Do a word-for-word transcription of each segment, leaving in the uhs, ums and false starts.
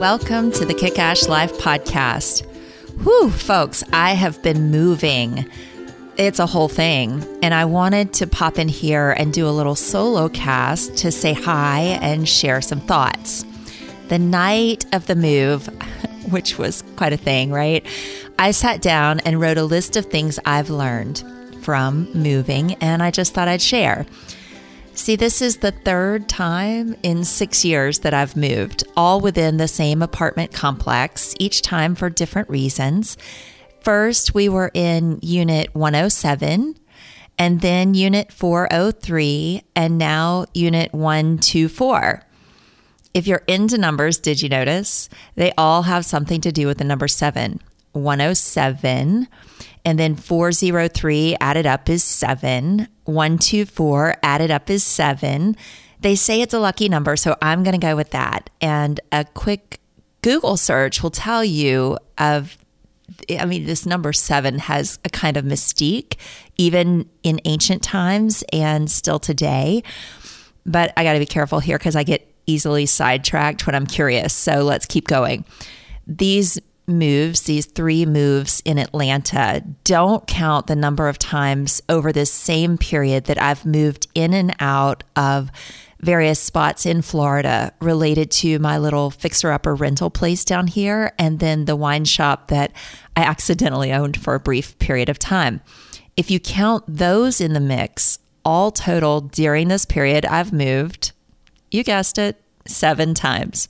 Welcome to the Kick-Ass Life Podcast. Whew, folks, I have been moving. It's a whole thing. And I wanted to pop in here and do a little solo cast to say hi and share some thoughts. The night of the move, which was quite a thing, right? I sat down and wrote a list of things I've learned from moving, and I just thought I'd share. See, this is the third time in six years that I've moved, all within the same apartment complex, each time for different reasons. First, we were in Unit one oh seven, and then Unit four oh three, and now Unit one two four. If you're into numbers, did you notice? They all have something to do with the number seven. one oh seven, and then four oh three added up is seven. one two four added up is seven. They say it's a lucky number, so I'm going to go with that. And a quick Google search will tell you of I mean, this number seven has a kind of mystique, even in ancient times and still today. But I got to be careful here because I get easily sidetracked when I'm curious. So let's keep going. These moves, these three moves in Atlanta, don't count the number of times over this same period that I've moved in and out of various spots in Florida related to my little fixer-upper rental place down here, and then the wine shop that I accidentally owned for a brief period of time. If you count those in the mix, all total during this period, I've moved, you guessed it, seven times.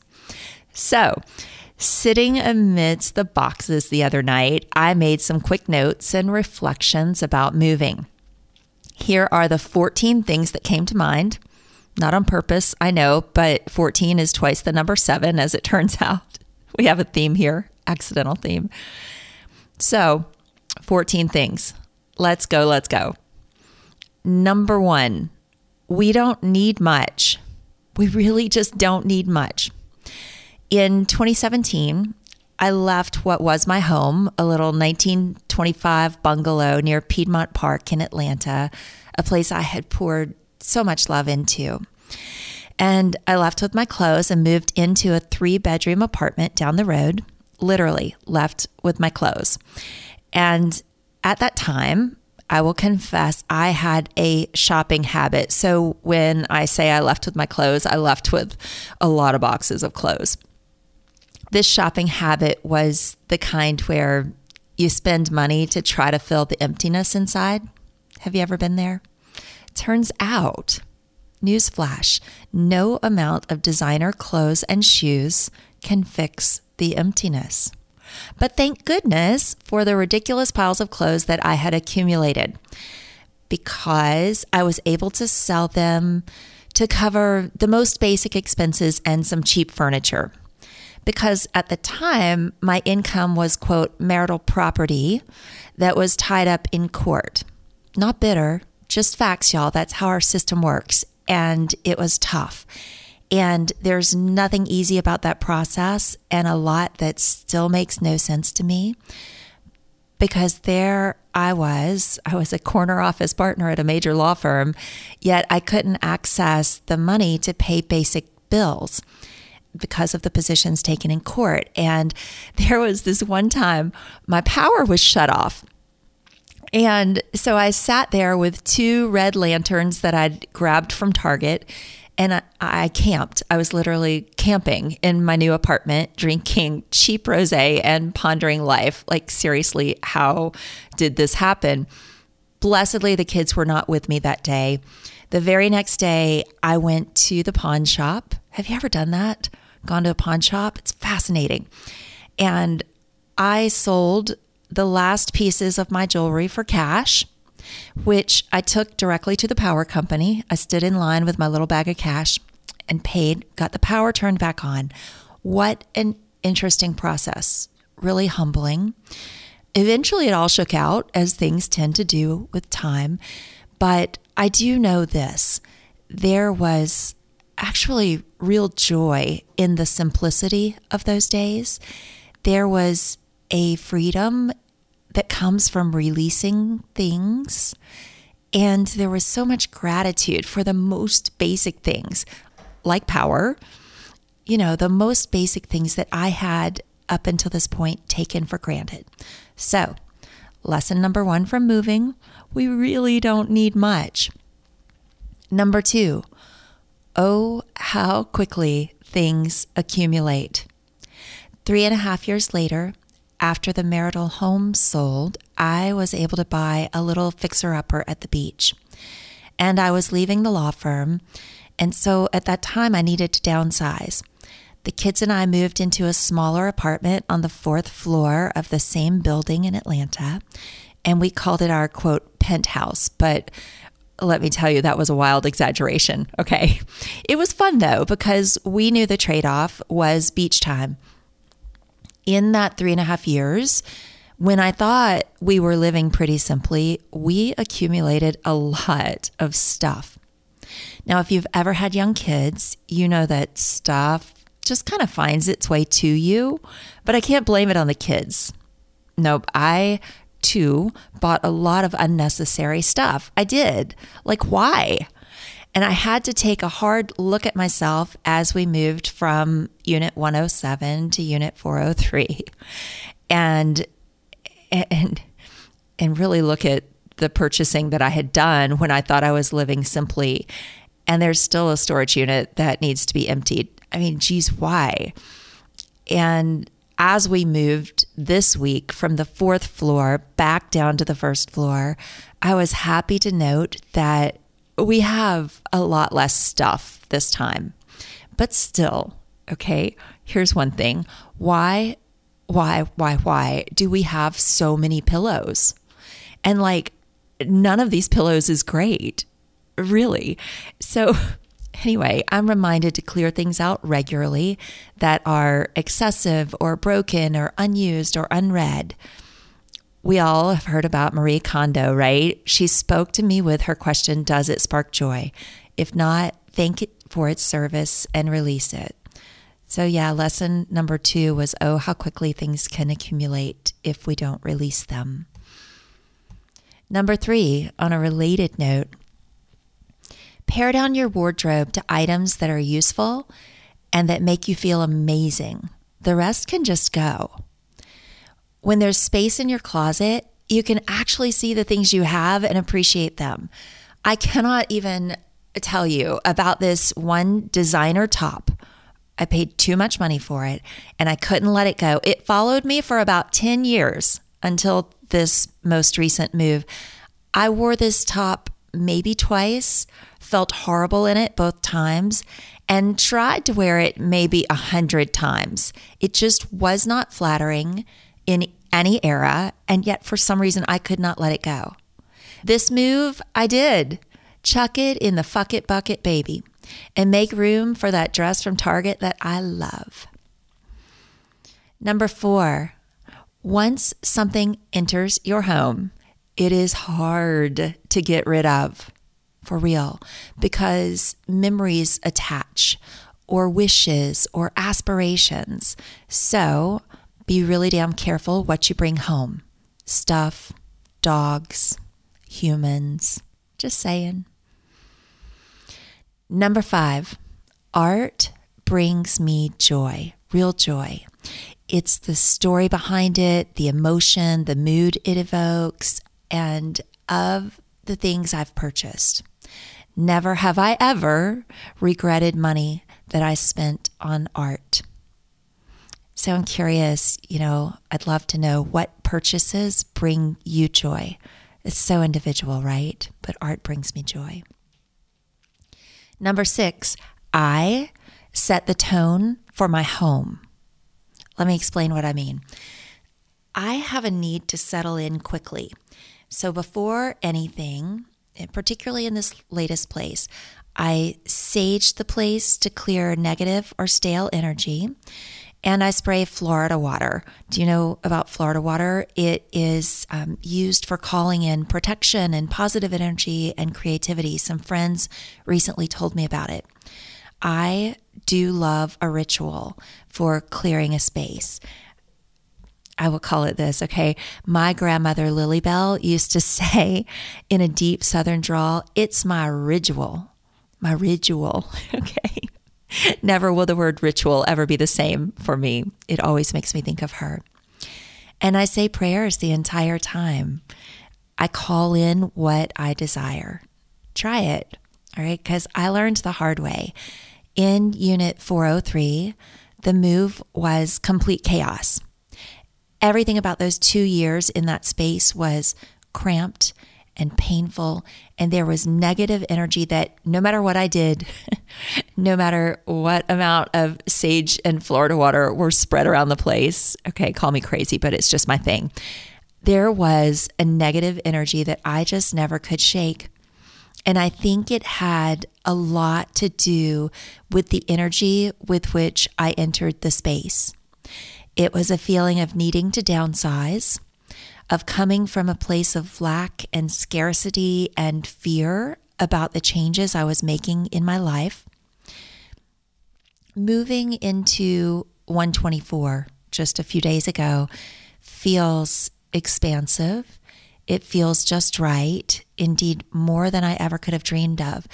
So, sitting amidst the boxes the other night, I made some quick notes and reflections about moving. Here are the fourteen things that came to mind. Not on purpose, I know, but fourteen is twice the number seven, as it turns out. We have a theme here, accidental theme. So, fourteen things. Let's go, let's go. Number one, we don't need much. We really just don't need much. In twenty seventeen, I left what was my home, a little nineteen twenty-five bungalow near Piedmont Park in Atlanta, a place I had poured so much love into. And I left with my clothes and moved into a three-bedroom apartment down the road, literally left with my clothes. And at that time, I will confess, I had a shopping habit. So when I say I left with my clothes, I left with a lot of boxes of clothes. This shopping habit was the kind where you spend money to try to fill the emptiness inside. Have you ever been there? Turns out, newsflash, no amount of designer clothes and shoes can fix the emptiness. But thank goodness for the ridiculous piles of clothes that I had accumulated, because I was able to sell them to cover the most basic expenses and some cheap furniture. Because at the time, my income was, quote, marital property that was tied up in court. Not bitter, just facts, y'all. That's how our system works. And it was tough. And there's nothing easy about that process, and a lot that still makes no sense to me. Because there I was, I was a corner office partner at a major law firm, yet I couldn't access the money to pay basic bills because of the positions taken in court. And there was this one time my power was shut off. And so I sat there with two red lanterns that I'd grabbed from Target, and I, I camped. I was literally camping in my new apartment, drinking cheap rosé and pondering life. Like, seriously, how did this happen? Blessedly, the kids were not with me that day. The very next day, I went to the pawn shop. Have you ever done that? Gone to a pawn shop? It's fascinating. And I sold the last pieces of my jewelry for cash, which I took directly to the power company. I stood in line with my little bag of cash and paid, got the power turned back on. What an interesting process. Really humbling. Eventually it all shook out, as things tend to do with time. But I do know this. There was actually real joy in the simplicity of those days. There was a freedom that comes from releasing things. And there was so much gratitude for the most basic things, like power, you know, the most basic things that I had up until this point taken for granted. So lesson number one from moving, we really don't need much. Number two, oh, how quickly things accumulate. Three and a half years later, after the marital home sold, I was able to buy a little fixer-upper at the beach. And I was leaving the law firm, and so at that time I needed to downsize. The kids and I moved into a smaller apartment on the fourth floor of the same building in Atlanta, and we called it our, quote, penthouse, but let me tell you, that was a wild exaggeration, okay? It was fun, though, because we knew the trade-off was beach time. In that three and a half years, when I thought we were living pretty simply, we accumulated a lot of stuff. Now, if you've ever had young kids, you know that stuff just kind of finds its way to you, but I can't blame it on the kids. Nope, I... Two, bought a lot of unnecessary stuff. I did. Like, why? And I had to take a hard look at myself as we moved from Unit one oh seven to Unit four oh three and and and really look at the purchasing that I had done when I thought I was living simply. And there's still a storage unit that needs to be emptied. I mean, geez, why? And as we moved this week from the fourth floor back down to the first floor, I was happy to note that we have a lot less stuff this time. But still, okay, here's one thing. Why, why, why, why do we have so many pillows? And like, none of these pillows is great, really. So anyway, I'm reminded to clear things out regularly that are excessive or broken or unused or unread. We all have heard about Marie Kondo, right? She spoke to me with her question, does it spark joy? If not, thank it for its service and release it. So yeah, lesson number two was, oh, how quickly things can accumulate if we don't release them. Number three, on a related note, pare down your wardrobe to items that are useful and that make you feel amazing. The rest can just go. When there's space in your closet, you can actually see the things you have and appreciate them. I cannot even tell you about this one designer top. I paid too much money for it and I couldn't let it go. It followed me for about ten years until this most recent move. I wore this top maybe twice, felt horrible in it both times, and tried to wear it maybe a hundred times. It just was not flattering in any era, and yet for some reason I could not let it go. This move I did. Chuck it in the fuck it bucket, baby, and make room for that dress from Target that I love. Number four, once something enters your home, it is hard to get rid of, for real, because memories attach or wishes or aspirations. So be really damn careful what you bring home. Stuff, dogs, humans, just saying. Number five, art brings me joy, real joy. It's the story behind it, the emotion, the mood it evokes, and of the things I've purchased. Never have I ever regretted money that I spent on art. So I'm curious, you know, I'd love to know what purchases bring you joy. It's so individual, right? But art brings me joy. Number six, I set the tone for my home. Let me explain what I mean. I have a need to settle in quickly. So before anything, and particularly in this latest place, I sage the place to clear negative or stale energy, and I spray Florida water. Do you know about Florida water? It is um, used for calling in protection and positive energy and creativity. Some friends recently told me about it. I do love a ritual for clearing a space. I will call it this, okay? My grandmother, Lily Bell, used to say in a deep Southern drawl, it's my ritual, my ritual, okay? Never will the word ritual ever be the same for me. It always makes me think of her. And I say prayers the entire time. I call in what I desire. Try it, all right? Because I learned the hard way. In Unit four oh three, the move was complete chaos. Everything about those two years in that space was cramped and painful, and there was negative energy that no matter what I did, no matter what amount of sage and Florida water were spread around the place, okay, call me crazy, but it's just my thing. There was a negative energy that I just never could shake. And I think it had a lot to do with the energy with which I entered the space. It was a feeling of needing to downsize, of coming from a place of lack and scarcity and fear about the changes I was making in my life. Moving into one twenty-four just a few days ago feels expansive. It feels just right. Indeed, more than I ever could have dreamed of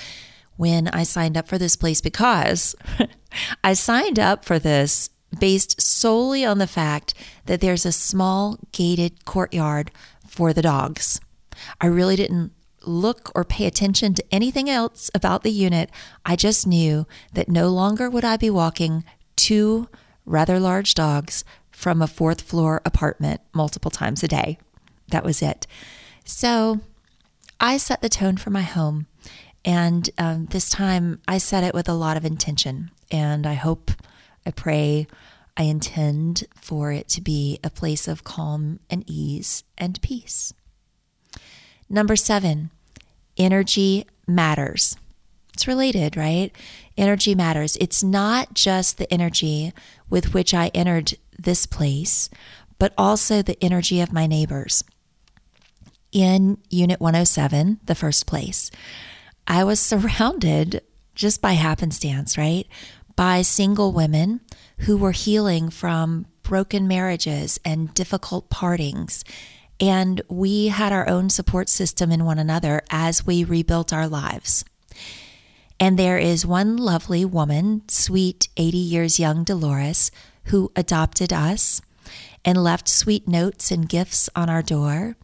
when I signed up for this place, because I signed up for this based solely on the fact that there's a small gated courtyard for the dogs. I really didn't look or pay attention to anything else about the unit. I just knew that no longer would I be walking two rather large dogs from a fourth floor apartment multiple times a day. That was it. So I set the tone for my home. And um, this time I set it with a lot of intention. And I hope, I pray, I intend for it to be a place of calm and ease and peace. Number seven, energy matters. It's related, right? Energy matters. It's not just the energy with which I entered this place, but also the energy of my neighbors. In Unit one oh seven, the first place, I was surrounded just by happenstance, right? By single women who were healing from broken marriages and difficult partings. And we had our own support system in one another as we rebuilt our lives. And there is one lovely woman, sweet eighty years young Dolores, who adopted us and left sweet notes and gifts on our door.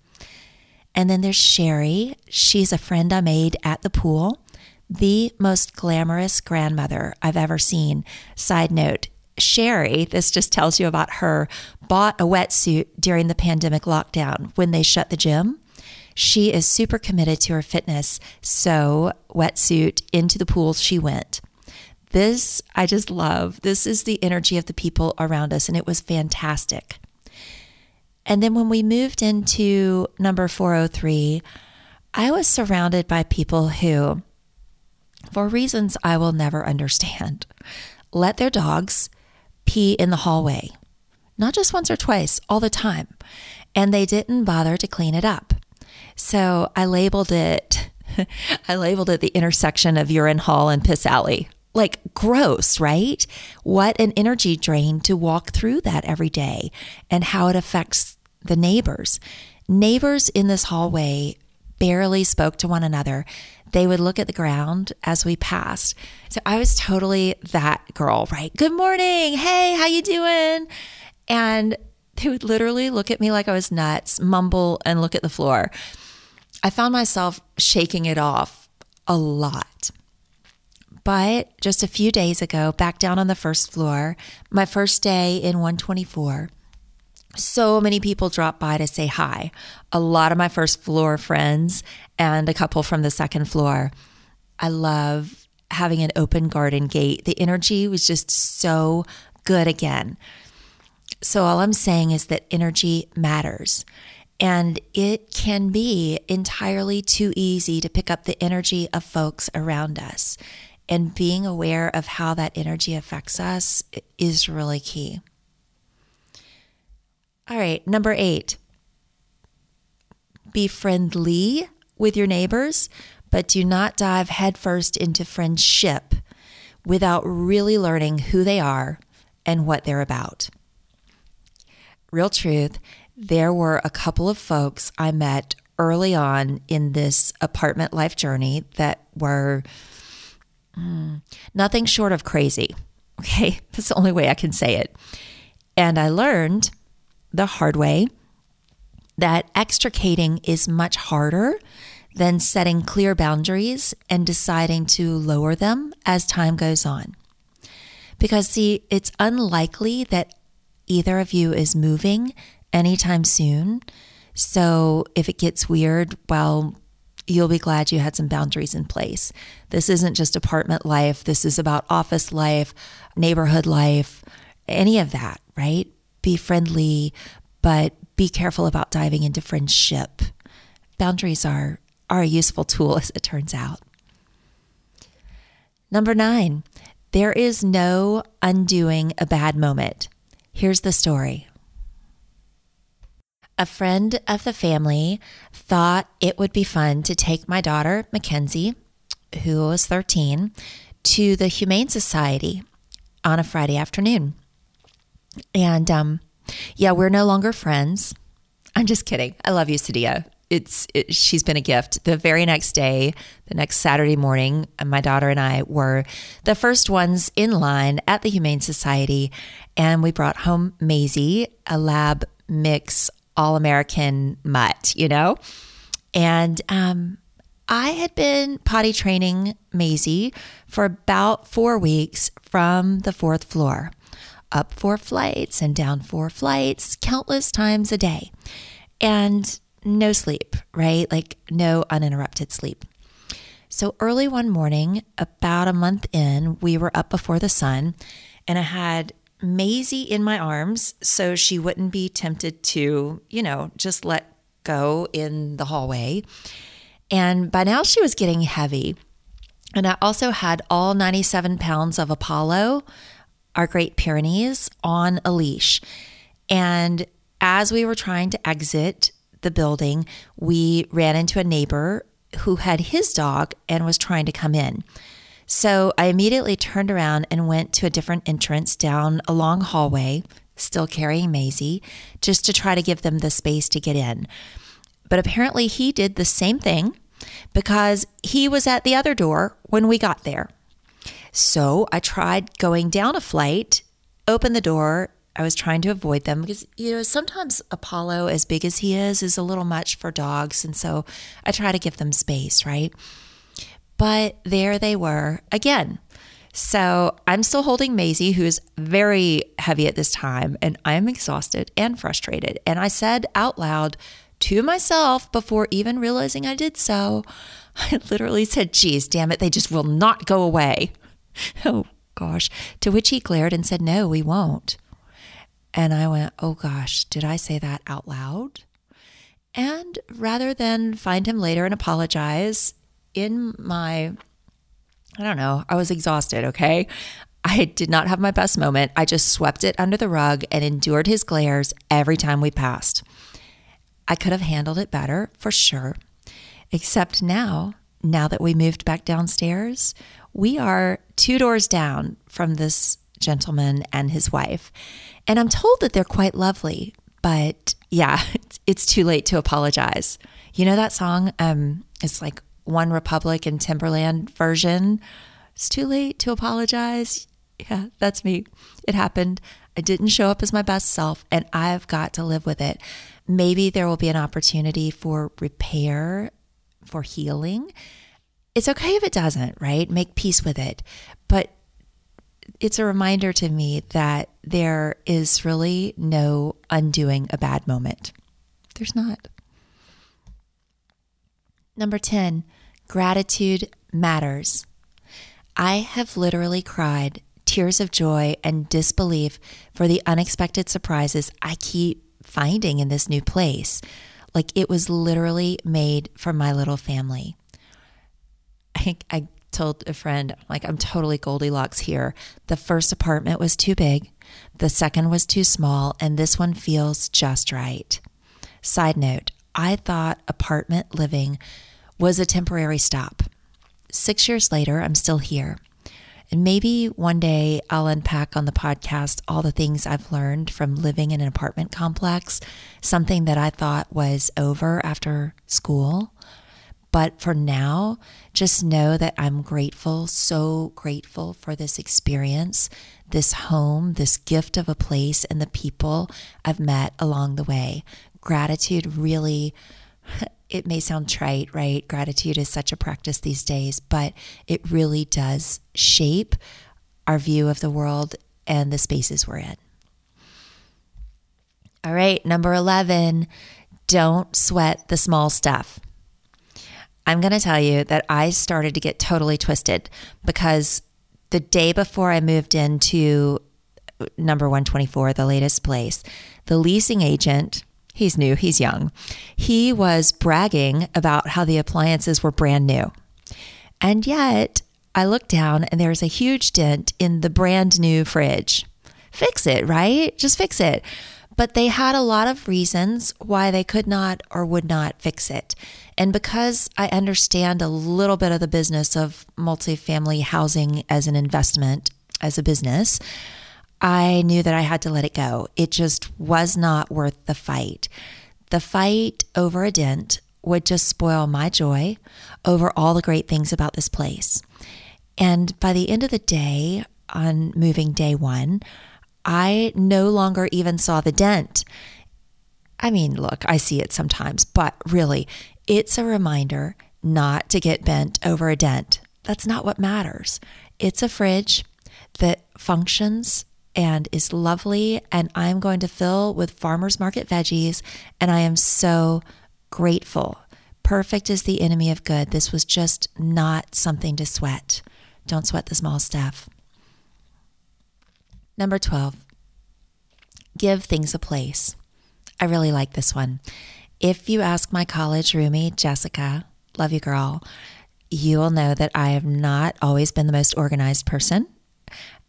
And then there's Sherry. She's a friend I made at the pool. The most glamorous grandmother I've ever seen. Side note, Sherry, this just tells you about her, bought a wetsuit during the pandemic lockdown when they shut the gym. She is super committed to her fitness, so wetsuit into the pool she went. This, I just love. This is the energy of the people around us, and it was fantastic. And then when we moved into number four oh three, I was surrounded by people who, for reasons I will never understand, let their dogs pee in the hallway, not just once or twice, all the time. And they didn't bother to clean it up. So I labeled it, I labeled it the intersection of urine hall and piss alley. Like, gross, right? What an energy drain to walk through that every day and how it affects the neighbors. Neighbors in this hallway barely spoke to one another. They would look at the ground as we passed. So I was totally that girl, right? Good morning. Hey, how you doing? And they would literally look at me like I was nuts, mumble, and look at the floor. I found myself shaking it off a lot. But just a few days ago, back down on the first floor, my first day in one twenty-four, so many people dropped by to say hi. A lot of my first floor friends and a couple from the second floor. I love having an open garden gate. The energy was just so good again. So all I'm saying is that energy matters. And it can be entirely too easy to pick up the energy of folks around us. And being aware of how that energy affects us is really key. All right, number eight, be friendly with your neighbors, but do not dive headfirst into friendship without really learning who they are and what they're about. Real truth, there were a couple of folks I met early on in this apartment life journey that were Mm, nothing short of crazy. Okay, that's the only way I can say it. And I learned the hard way that extricating is much harder than setting clear boundaries and deciding to lower them as time goes on. Because see, it's unlikely that either of you is moving anytime soon. So if it gets weird, well, you'll be glad you had some boundaries in place. This isn't just apartment life. This is about office life, neighborhood life, any of that, right? Be friendly, but be careful about diving into friendship. Boundaries are, are a useful tool, as it turns out. Number nine, there is no undoing a bad moment. Here's the story. A friend of the family thought it would be fun to take my daughter, Mackenzie, who was thirteen, to the Humane Society on a Friday afternoon. And um, yeah, we're no longer friends. I'm just kidding. I love you, Sadia. It's it, she's been a gift. The very next day, the next Saturday morning, my daughter and I were the first ones in line at the Humane Society, and we brought home Maisie, a lab mix all-American mutt, you know? And um, I had been potty training Maisie for about four weeks from the fourth floor, up four flights and down four flights, countless times a day. And no sleep, right? Like no uninterrupted sleep. So early one morning, about a month in, we were up before the sun, and I had Maisie in my arms so she wouldn't be tempted to, you know, just let go in the hallway. And by now she was getting heavy. And I also had all ninety-seven pounds of Apollo, our Great Pyrenees, on a leash. And as we were trying to exit the building, we ran into a neighbor who had his dog and was trying to come in. So I immediately turned around and went to a different entrance down a long hallway, still carrying Maisie, just to try to give them the space to get in. But apparently he did the same thing because he was at the other door when we got there. So I tried going down a flight, opened the door. I was trying to avoid them because, you know, sometimes Apollo, as big as he is, is a little much for dogs. And so I try to give them space, right? But there they were again. So I'm still holding Maisie, who is very heavy at this time, and I'm exhausted and frustrated. And I said out loud to myself before even realizing I did so, I literally said, "Geez, damn it, they just will not go away." Oh, gosh. To which he glared and said, "No, we won't." And I went, "Oh, gosh, did I say that out loud?" And rather than find him later and apologize, in my, I don't know, I was exhausted, okay? I did not have my best moment. I just swept it under the rug and endured his glares every time we passed. I could have handled it better, for sure. Except now, now that we moved back downstairs, we are two doors down from this gentleman and his wife. And I'm told that they're quite lovely, but yeah, it's too late to apologize. You know that song? Um, it's like One Republic and Timberland version. It's too late to apologize. Yeah, that's me. It happened. I didn't show up as my best self, and I've got to live with it. Maybe there will be an opportunity for repair, for healing. It's okay if it doesn't, right? Make peace with it. But it's a reminder to me that there is really no undoing a bad moment. There's not. Number ten, gratitude matters. I have literally cried tears of joy and disbelief for the unexpected surprises I keep finding in this new place. Like it was literally made for my little family. I, I told a friend, like, I'm totally Goldilocks here. The first apartment was too big. The second was too small. And this one feels just right. Side note, I thought apartment living was a temporary stop. Six years later, I'm still here. And maybe one day I'll unpack on the podcast all the things I've learned from living in an apartment complex, something that I thought was over after school. But for now, just know that I'm grateful, so grateful for this experience, this home, this gift of a place, and the people I've met along the way. Gratitude really, it may sound trite, right? Gratitude is such a practice these days, but it really does shape our view of the world and the spaces we're in. All right, number eleven, don't sweat the small stuff. I'm going to tell you that I started to get totally twisted because the day before I moved into number one twenty-four, the latest place, the leasing agent, he's new, he's young, he was bragging about how the appliances were brand new. And yet I looked down and there was a huge dent in the brand new fridge. Fix it, right? Just fix it. But they had a lot of reasons why they could not or would not fix it. And because I understand a little bit of the business of multifamily housing as an investment, as a business, I knew that I had to let it go. It just was not worth the fight. The fight over a dent would just spoil my joy over all the great things about this place. And by the end of the day, on moving day one, I no longer even saw the dent. I mean, look, I see it sometimes, but really, it's a reminder not to get bent over a dent. That's not what matters. It's a fridge that functions and is lovely, and I'm going to fill with farmer's market veggies, and I am so grateful. Perfect is the enemy of good. This was just not something to sweat. Don't sweat the small stuff. Number twelve, give things a place. I really like this one. If you ask my college roomie, Jessica, love you, girl, you will know that I have not always been the most organized person.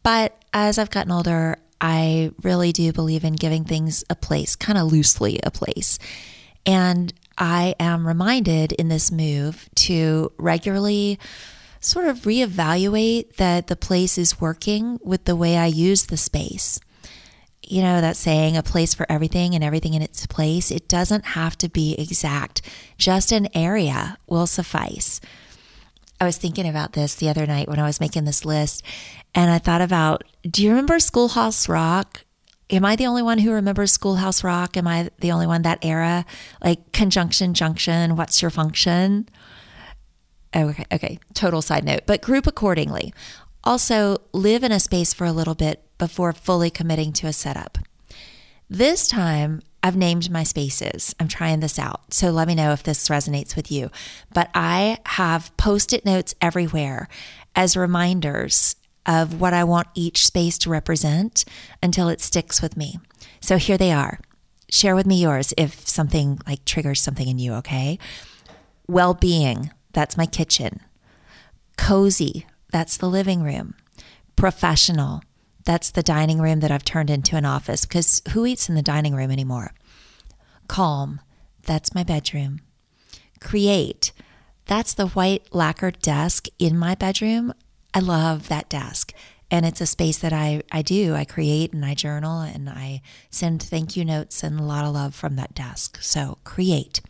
But as I've gotten older, I really do believe in giving things a place, kind of loosely a place. And I am reminded in this move to regularly sort of reevaluate that the place is working with the way I use the space. You know, that saying, a place for everything and everything in its place. It doesn't have to be exact. Just an area will suffice. I was thinking about this the other night when I was making this list, and I thought about, do you remember Schoolhouse Rock? Am I the only one who remembers Schoolhouse Rock? Am I the only one that era? Like Conjunction Junction, what's your function? Okay, okay, total side note, but group accordingly. Also, live in a space for a little bit before fully committing to a setup. This time, I've named my spaces. I'm trying this out, so let me know if this resonates with you. But I have post-it notes everywhere as reminders of what I want each space to represent until it sticks with me. So here they are. Share with me yours if something like triggers something in you, okay? Well-being. That's my kitchen. Cozy, that's the living room. Professional, that's the dining room that I've turned into an office because who eats in the dining room anymore? Calm, that's my bedroom. Create, that's the white lacquered desk in my bedroom. I love that desk. And it's a space that I, I do. I create and I journal and I send thank you notes and a lot of love from that desk. So create.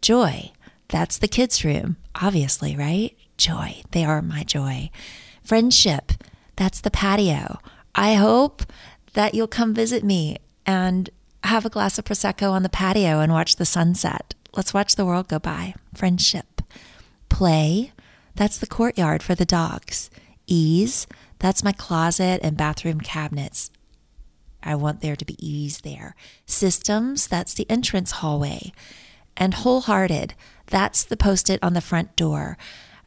Joy, that's the kids' room, obviously, right? Joy. They are my joy. Friendship. That's the patio. I hope that you'll come visit me and have a glass of Prosecco on the patio and watch the sunset. Let's watch the world go by. Friendship. Play. That's the courtyard for the dogs. Ease. That's my closet and bathroom cabinets. I want there to be ease there. Systems. That's the entrance hallway. And wholehearted. That's the post-it on the front door,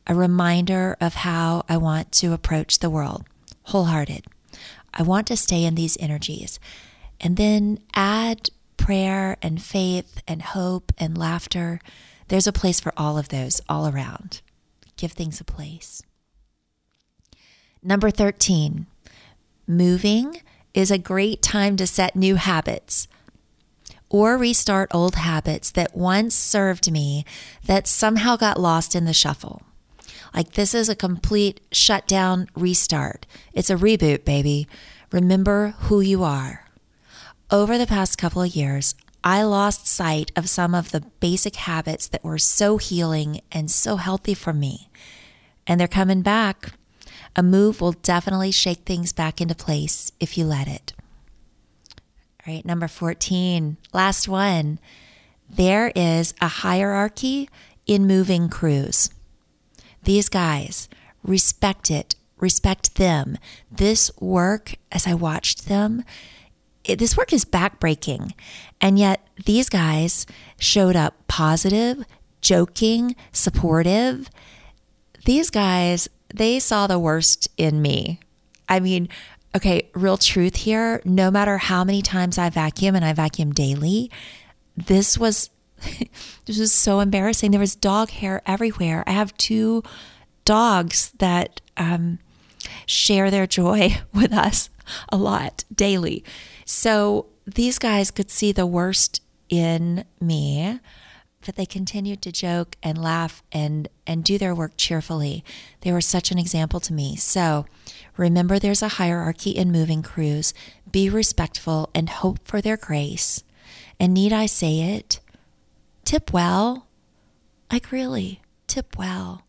a reminder of how I want to approach the world, wholehearted. I want to stay in these energies and then add prayer and faith and hope and laughter. There's a place for all of those all around. Give things a place. Number thirteen, moving is a great time to set new habits or restart old habits that once served me that somehow got lost in the shuffle. Like this is a complete shutdown restart. It's a reboot, baby. Remember who you are. Over the past couple of years, I lost sight of some of the basic habits that were so healing and so healthy for me. And they're coming back. A move will definitely shake things back into place if you let it. All right, number fourteen, last one. There is a hierarchy in moving crews. These guys, respect it, respect them. This work, as I watched them, it, this work is backbreaking. And yet these guys showed up positive, joking, supportive. These guys, they saw the worst in me. I mean, okay, real truth here. No matter how many times I vacuum, and I vacuum daily, this was this was so embarrassing. There was dog hair everywhere. I have two dogs that um, share their joy with us a lot daily. So these guys could see the worst in me, but they continued to joke and laugh and, and do their work cheerfully. They were such an example to me. So remember, there's a hierarchy in moving crews. Be respectful and hope for their grace. And need I say it? Tip well. Like, really, tip well.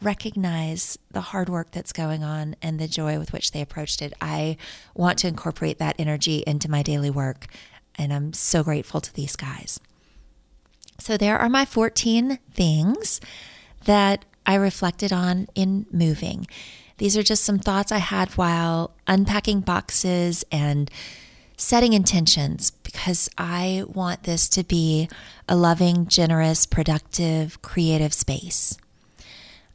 Recognize the hard work that's going on and the joy with which they approached it. I want to incorporate that energy into my daily work, and I'm so grateful to these guys. So there are my fourteen things that I reflected on in moving. These are just some thoughts I had while unpacking boxes and setting intentions, because I want this to be a loving, generous, productive, creative space.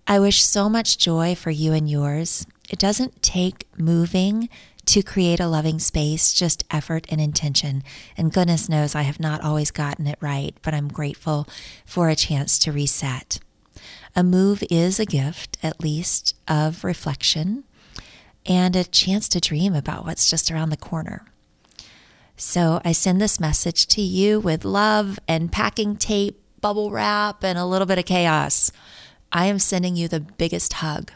I wish so much joy for you and yours. It doesn't take moving to create a loving space, just effort and intention. And goodness knows I have not always gotten it right, but I'm grateful for a chance to reset. A move is a gift, at least, of reflection and a chance to dream about what's just around the corner. So I send this message to you with love and packing tape, bubble wrap, and a little bit of chaos. I am sending you the biggest hug,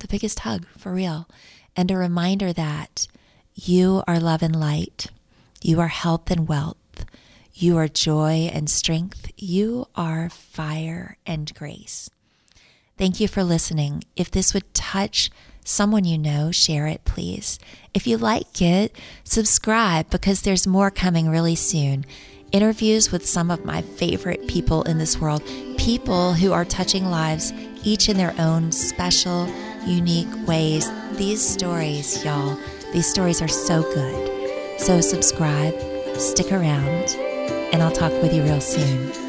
the biggest hug for real. And a reminder that you are love and light. You are health and wealth. You are joy and strength. You are fire and grace. Thank you for listening. If this would touch someone you know, share it, please. If you like it, subscribe, because there's more coming really soon. Interviews with some of my favorite people in this world, people who are touching lives, each in their own special, unique ways. These stories, y'all, these stories are so good. So subscribe, stick around, and I'll talk with you real soon.